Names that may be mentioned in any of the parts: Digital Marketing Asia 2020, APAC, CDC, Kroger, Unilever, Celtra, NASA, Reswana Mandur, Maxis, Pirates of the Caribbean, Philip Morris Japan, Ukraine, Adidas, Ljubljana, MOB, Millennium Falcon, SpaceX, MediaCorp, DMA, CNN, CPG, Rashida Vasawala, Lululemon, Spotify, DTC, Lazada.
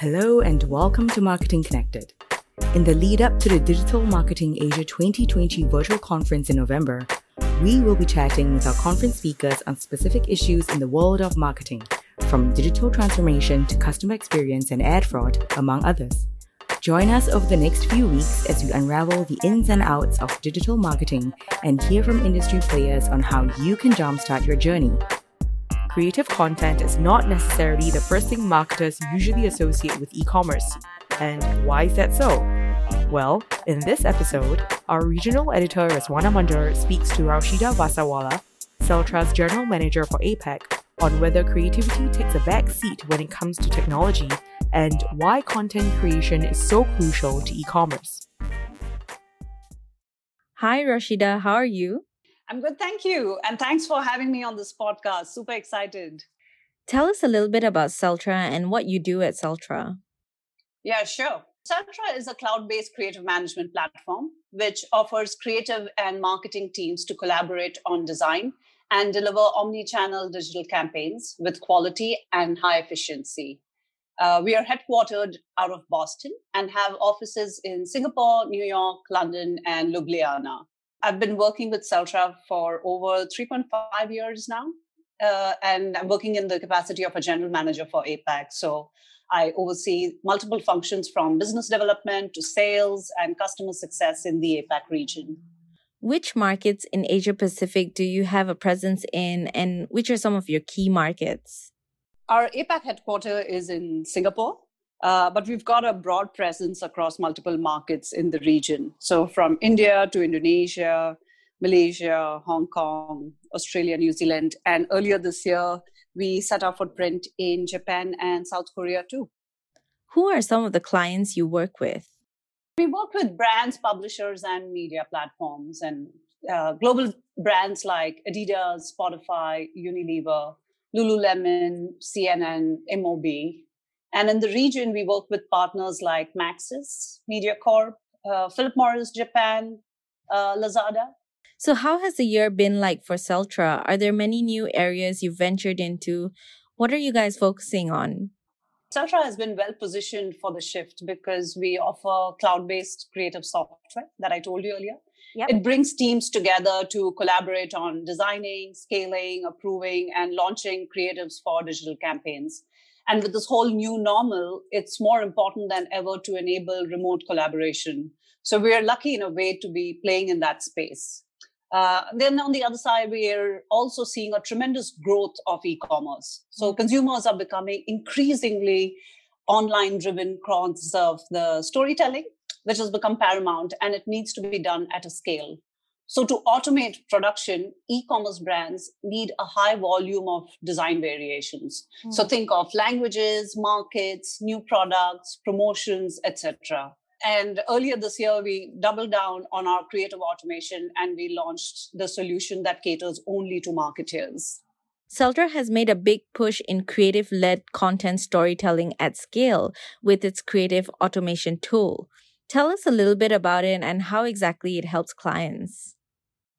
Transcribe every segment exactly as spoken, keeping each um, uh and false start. Hello and welcome to Marketing Connected. In the lead up to the Digital Marketing Asia twenty twenty virtual conference in November, we will be chatting with our conference speakers on specific issues in the world of marketing, from digital transformation to customer experience and ad fraud, among others. Join us over the next few weeks as we unravel the ins and outs of digital marketing and hear from industry players on how you can jumpstart your journey. Creative content is not necessarily the first thing marketers usually associate with e-commerce. And why is that so? Well, in this episode, our regional editor Reswana Mandur speaks to Rashida Vasawala, Celtra's general manager for A PAC, on whether creativity takes a back seat when it comes to technology and why content creation is so crucial to e-commerce. Hi Rashida, how are you? I'm good, thank you. And thanks for having me on this podcast. Super excited. Tell us a little bit about Celtra and what you do at Celtra. Yeah, sure. Celtra is a cloud-based creative management platform which offers creative and marketing teams to collaborate on design and deliver omni-channel digital campaigns with quality and high efficiency. Uh, we are headquartered out of Boston and have offices in Singapore, New York, London, and Ljubljana. I've been working with Celtra for over three point five years now, uh, and I'm working in the capacity of a general manager for A PAC. So I oversee multiple functions from business development to sales and customer success in the A PAC region. Which markets in Asia Pacific do you have a presence in, and which are some of your key markets? Our A PAC headquarters is in Singapore, uh, but we've got a broad presence across multiple markets in the region. So from India to Indonesia, Malaysia, Hong Kong, Australia, New Zealand, and earlier this year, we set our footprint in Japan and South Korea too. Who are some of the clients you work with? We work with brands, publishers, and media platforms, and uh, global brands like Adidas, Spotify, Unilever, Lululemon, C N N, M O B. And in the region, we work with partners like Maxis, MediaCorp, uh, Philip Morris Japan, uh, Lazada. So how has the year been like for Celtra? Are there many new areas you've ventured into? What are you guys focusing on? Celtra has been well positioned for the shift because we offer cloud-based creative software that I told you earlier. Yep. It brings teams together to collaborate on designing, scaling, approving, and launching creatives for digital campaigns. And with this whole new normal, it's more important than ever to enable remote collaboration. So we are lucky in a way to be playing in that space. Uh, then on the other side, we are also seeing a tremendous growth of e-commerce. So consumers are becoming increasingly online-driven because of the storytelling, which has become paramount, and it needs to be done at a scale. So to automate production, e-commerce brands need a high volume of design variations. Mm. So think of languages, markets, new products, promotions, et cetera. And earlier this year, we doubled down on our creative automation and we launched the solution that caters only to marketers. Celtra has made a big push in creative-led content storytelling at scale with its creative automation tool. Tell us a little bit about it and how exactly it helps clients.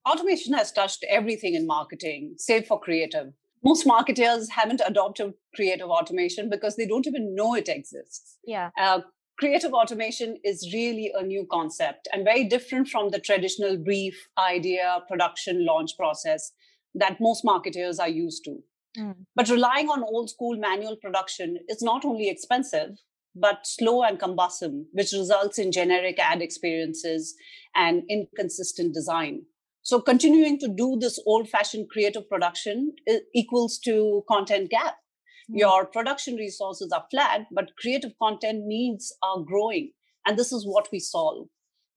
Automation has touched everything in marketing, save for creative. Most marketers haven't adopted creative automation because they don't even know it exists. Yeah. Uh, Creative automation is really a new concept and very different from the traditional brief, idea, production, launch process that most marketers are used to. Mm. But relying on old school manual production is not only expensive, but slow and cumbersome, which results in generic ad experiences and inconsistent design. So continuing to do this old-fashioned creative production equals to content gap. Your production resources are flat, but creative content needs are growing. And this is what we solve.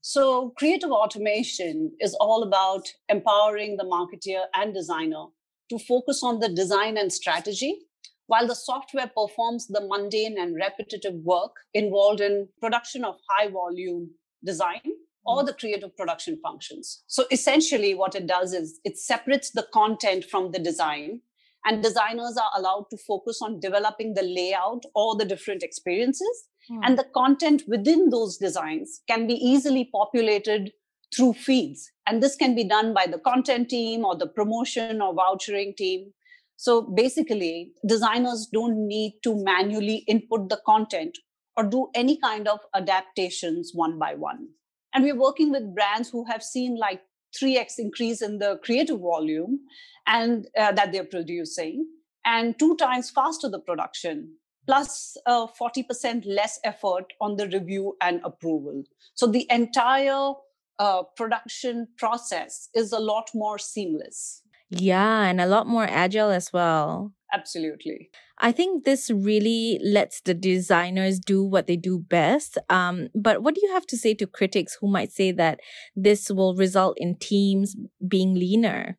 So creative automation is all about empowering the marketer and designer to focus on the design and strategy, while the software performs the mundane and repetitive work involved in production of high volume design or the creative production functions. So essentially what it does is it separates the content from the design. And designers are allowed to focus on developing the layout or the different experiences. Mm. And the content within those designs can be easily populated through feeds. And this can be done by the content team or the promotion or vouchering team. So basically, designers don't need to manually input the content or do any kind of adaptations one by one. And we're working with brands who have seen like three x increase in the creative volume and uh, that they're producing, and two times faster the production, plus uh, forty percent less effort on the review and approval. So the entire uh, production process is a lot more seamless. Yeah, and a lot more agile as well. Absolutely. I think this really lets the designers do what they do best. Um, but what do you have to say to critics who might say that this will result in teams being leaner?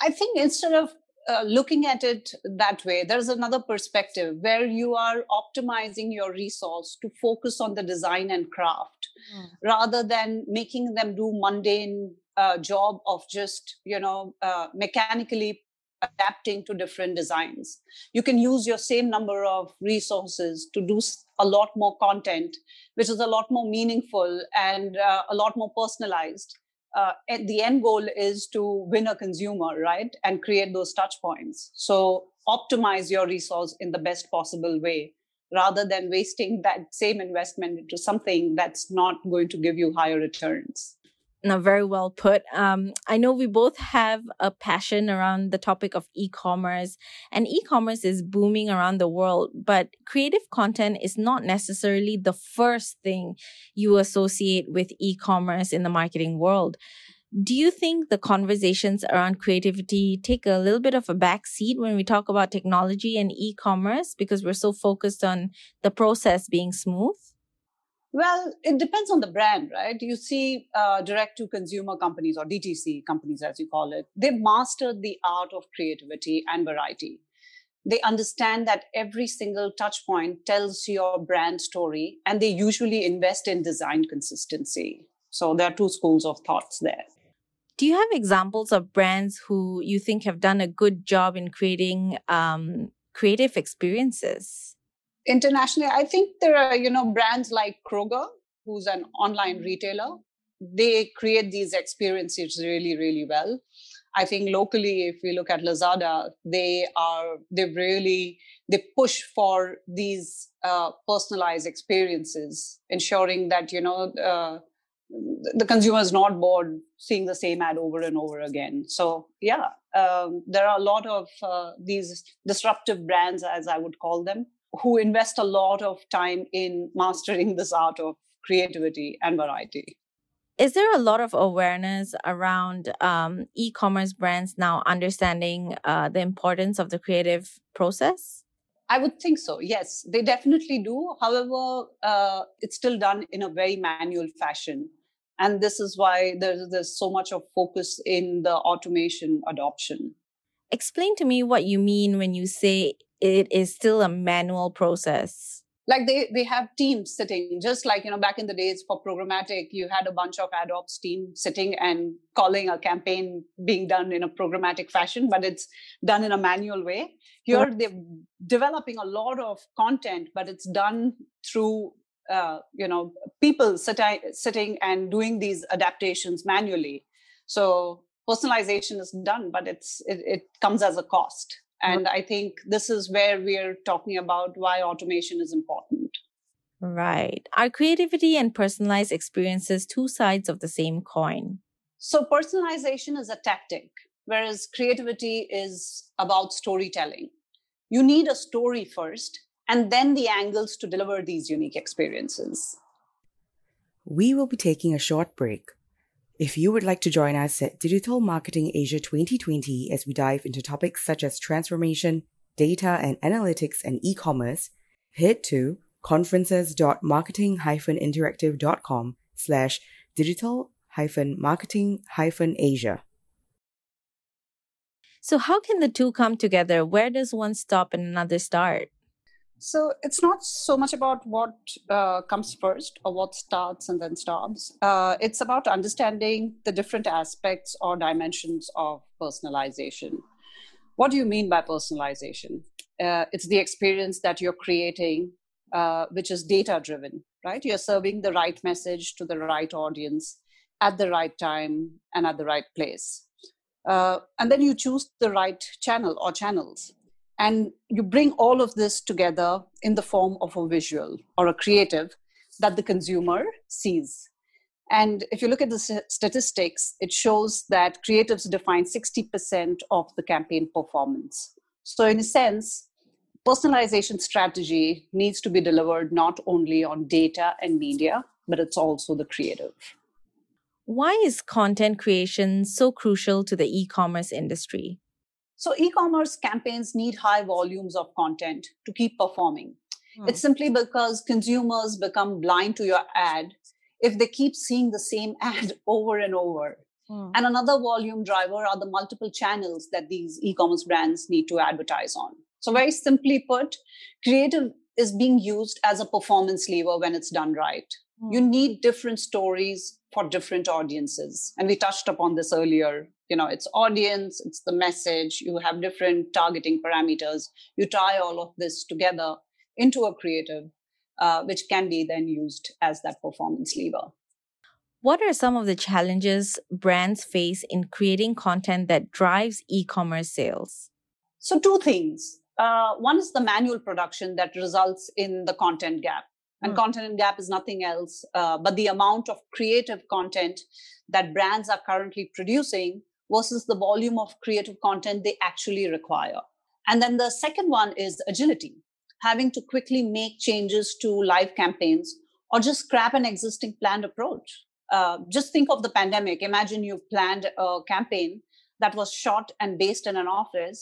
I think instead of uh, looking at it that way, there's another perspective where you are optimizing your resource to focus on the design and craft mm. rather than making them do mundane uh, job of just, you know, uh, mechanically adapting to different designs. You can use your same number of resources to do a lot more content, which is a lot more meaningful and uh, a lot more personalized. Uh, and the end goal is to win a consumer, right? And create those touch points. So optimize your resource in the best possible way, rather than wasting that same investment into something that's not going to give you higher returns. Now, very well put. Um, I know we both have a passion around the topic of e-commerce, and e-commerce is booming around the world, but creative content is not necessarily the first thing you associate with e-commerce in the marketing world. Do you think the conversations around creativity take a little bit of a backseat when we talk about technology and e-commerce because we're so focused on the process being smooth? Well, it depends on the brand, right? You see uh, direct-to-consumer companies or D T C companies, as you call it, they've mastered the art of creativity and variety. They understand that every single touch point tells your brand story, and they usually invest in design consistency. So there are two schools of thoughts there. Do you have examples of brands who you think have done a good job in creating um, creative experiences? Internationally, I think there are, you know, brands like Kroger, who's an online retailer. They create these experiences really, really well. I think locally, if we look at Lazada, they are, they really, they push for these uh, personalized experiences, ensuring that, you know, uh, the consumer is not bored seeing the same ad over and over again. So, yeah, um, there are a lot of uh, these disruptive brands, as I would call them, who invest a lot of time in mastering this art of creativity and variety. Is there a lot of awareness around um, e-commerce brands now understanding uh, the importance of the creative process? I would think so, yes. They definitely do. However, uh, it's still done in a very manual fashion. And this is why there's, there's so much of focus in the automation adoption. Explain to me what you mean when you say it is still a manual process. Like they, they have teams sitting, just like, you know, back in the days for programmatic, you had a bunch of ad ops team sitting and calling a campaign being done in a programmatic fashion, but it's done in a manual way. Here, yeah. They're developing a lot of content, but it's done through, uh, you know, people sitting sitting and doing these adaptations manually. So personalization is done, but it's it, it comes as a cost. And I think this is where we're talking about why automation is important. Right. Are creativity and personalized experiences two sides of the same coin? So personalization is a tactic, whereas creativity is about storytelling. You need a story first, and then the angles to deliver these unique experiences. We will be taking a short break. If you would like to join us at Digital Marketing Asia twenty twenty as we dive into topics such as transformation, data and analytics, and e-commerce, head to conferences.marketing-interactive.com slash digital-marketing-asia. So how can the two come together? Where does one stop and another start? So it's not so much about what uh, comes first or what starts and then stops. Uh, it's about understanding the different aspects or dimensions of personalization. What do you mean by personalization? Uh, it's the experience that you're creating, uh, which is data-driven, right? You're serving the right message to the right audience at the right time and at the right place. Uh, and then you choose the right channel or channels. And you bring all of this together in the form of a visual or a creative that the consumer sees. And if you look at the statistics, it shows that creatives define sixty percent of the campaign performance. So in a sense, personalization strategy needs to be delivered not only on data and media, but it's also the creative. Why is content creation so crucial to the e-commerce industry? So e-commerce campaigns need high volumes of content to keep performing. Hmm. It's simply because consumers become blind to your ad if they keep seeing the same ad over and over. Mm. And another volume driver are the multiple channels that these e-commerce brands need to advertise on. So very simply put, creative is being used as a performance lever when it's done right. Mm. You need different stories for different audiences. And we touched upon this earlier. You know, it's audience, it's the message, you have different targeting parameters. You tie all of this together into a creative, Uh, which can be then used as that performance lever. What are some of the challenges brands face in creating content that drives e-commerce sales? So two things. Uh, one is the manual production that results in the content gap. And mm. content gap is nothing else uh, but the amount of creative content that brands are currently producing versus the volume of creative content they actually require. And then the second one is agility. Having to quickly make changes to live campaigns or just scrap an existing planned approach. Uh, just think of the pandemic. Imagine you've planned a campaign that was shot and based in an office,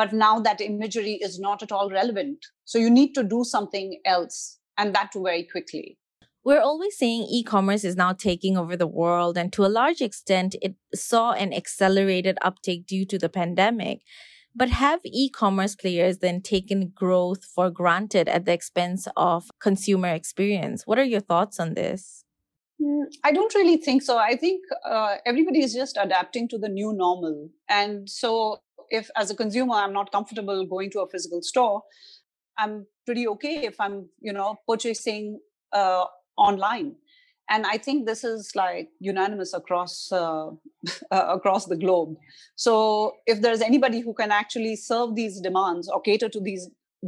but now that imagery is not at all relevant. So you need to do something else, and that too very quickly. We're always saying e-commerce is now taking over the world, and to a large extent, it saw an accelerated uptake due to the pandemic. But have e-commerce players then taken growth for granted at the expense of consumer experience? What are your thoughts on this? Mm, I don't really think so. I think uh, everybody is just adapting to the new normal. And so if as a consumer, I'm not comfortable going to a physical store, I'm pretty okay if I'm, you know, purchasing uh, online. And I think this is like unanimous across uh, across the globe. So if there's anybody who can actually serve these demands or cater to these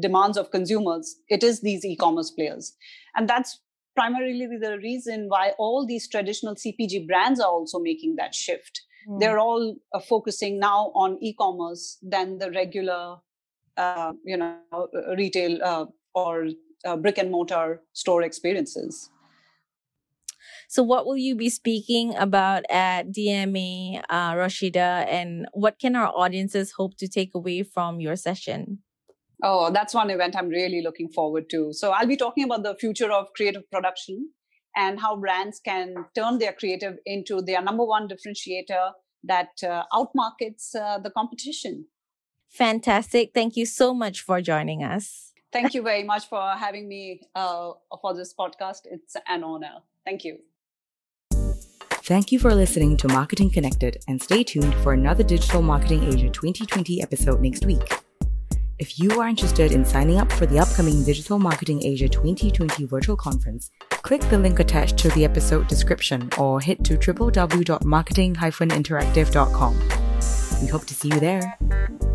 demands of consumers, it is these e-commerce players. And that's primarily the reason why all these traditional C P G brands are also making that shift. Mm. They're all uh, focusing now on e-commerce than the regular, uh, you know, retail uh, or uh, brick and mortar store experiences. So what will you be speaking about at D M A, uh, Rashida, and what can our audiences hope to take away from your session? Oh, that's one event I'm really looking forward to. So I'll be talking about the future of creative production and how brands can turn their creative into their number one differentiator that uh, outmarkets uh, the competition. Fantastic. Thank you so much for joining us. Thank you very much for having me uh, for this podcast. It's an honor. Thank you. Thank you for listening to Marketing Connected, and stay tuned for another Digital Marketing Asia twenty twenty episode next week. If you are interested in signing up for the upcoming Digital Marketing Asia twenty twenty virtual conference, click the link attached to the episode description or head to w w w dot marketing dash interactive dot com. We hope to see you there.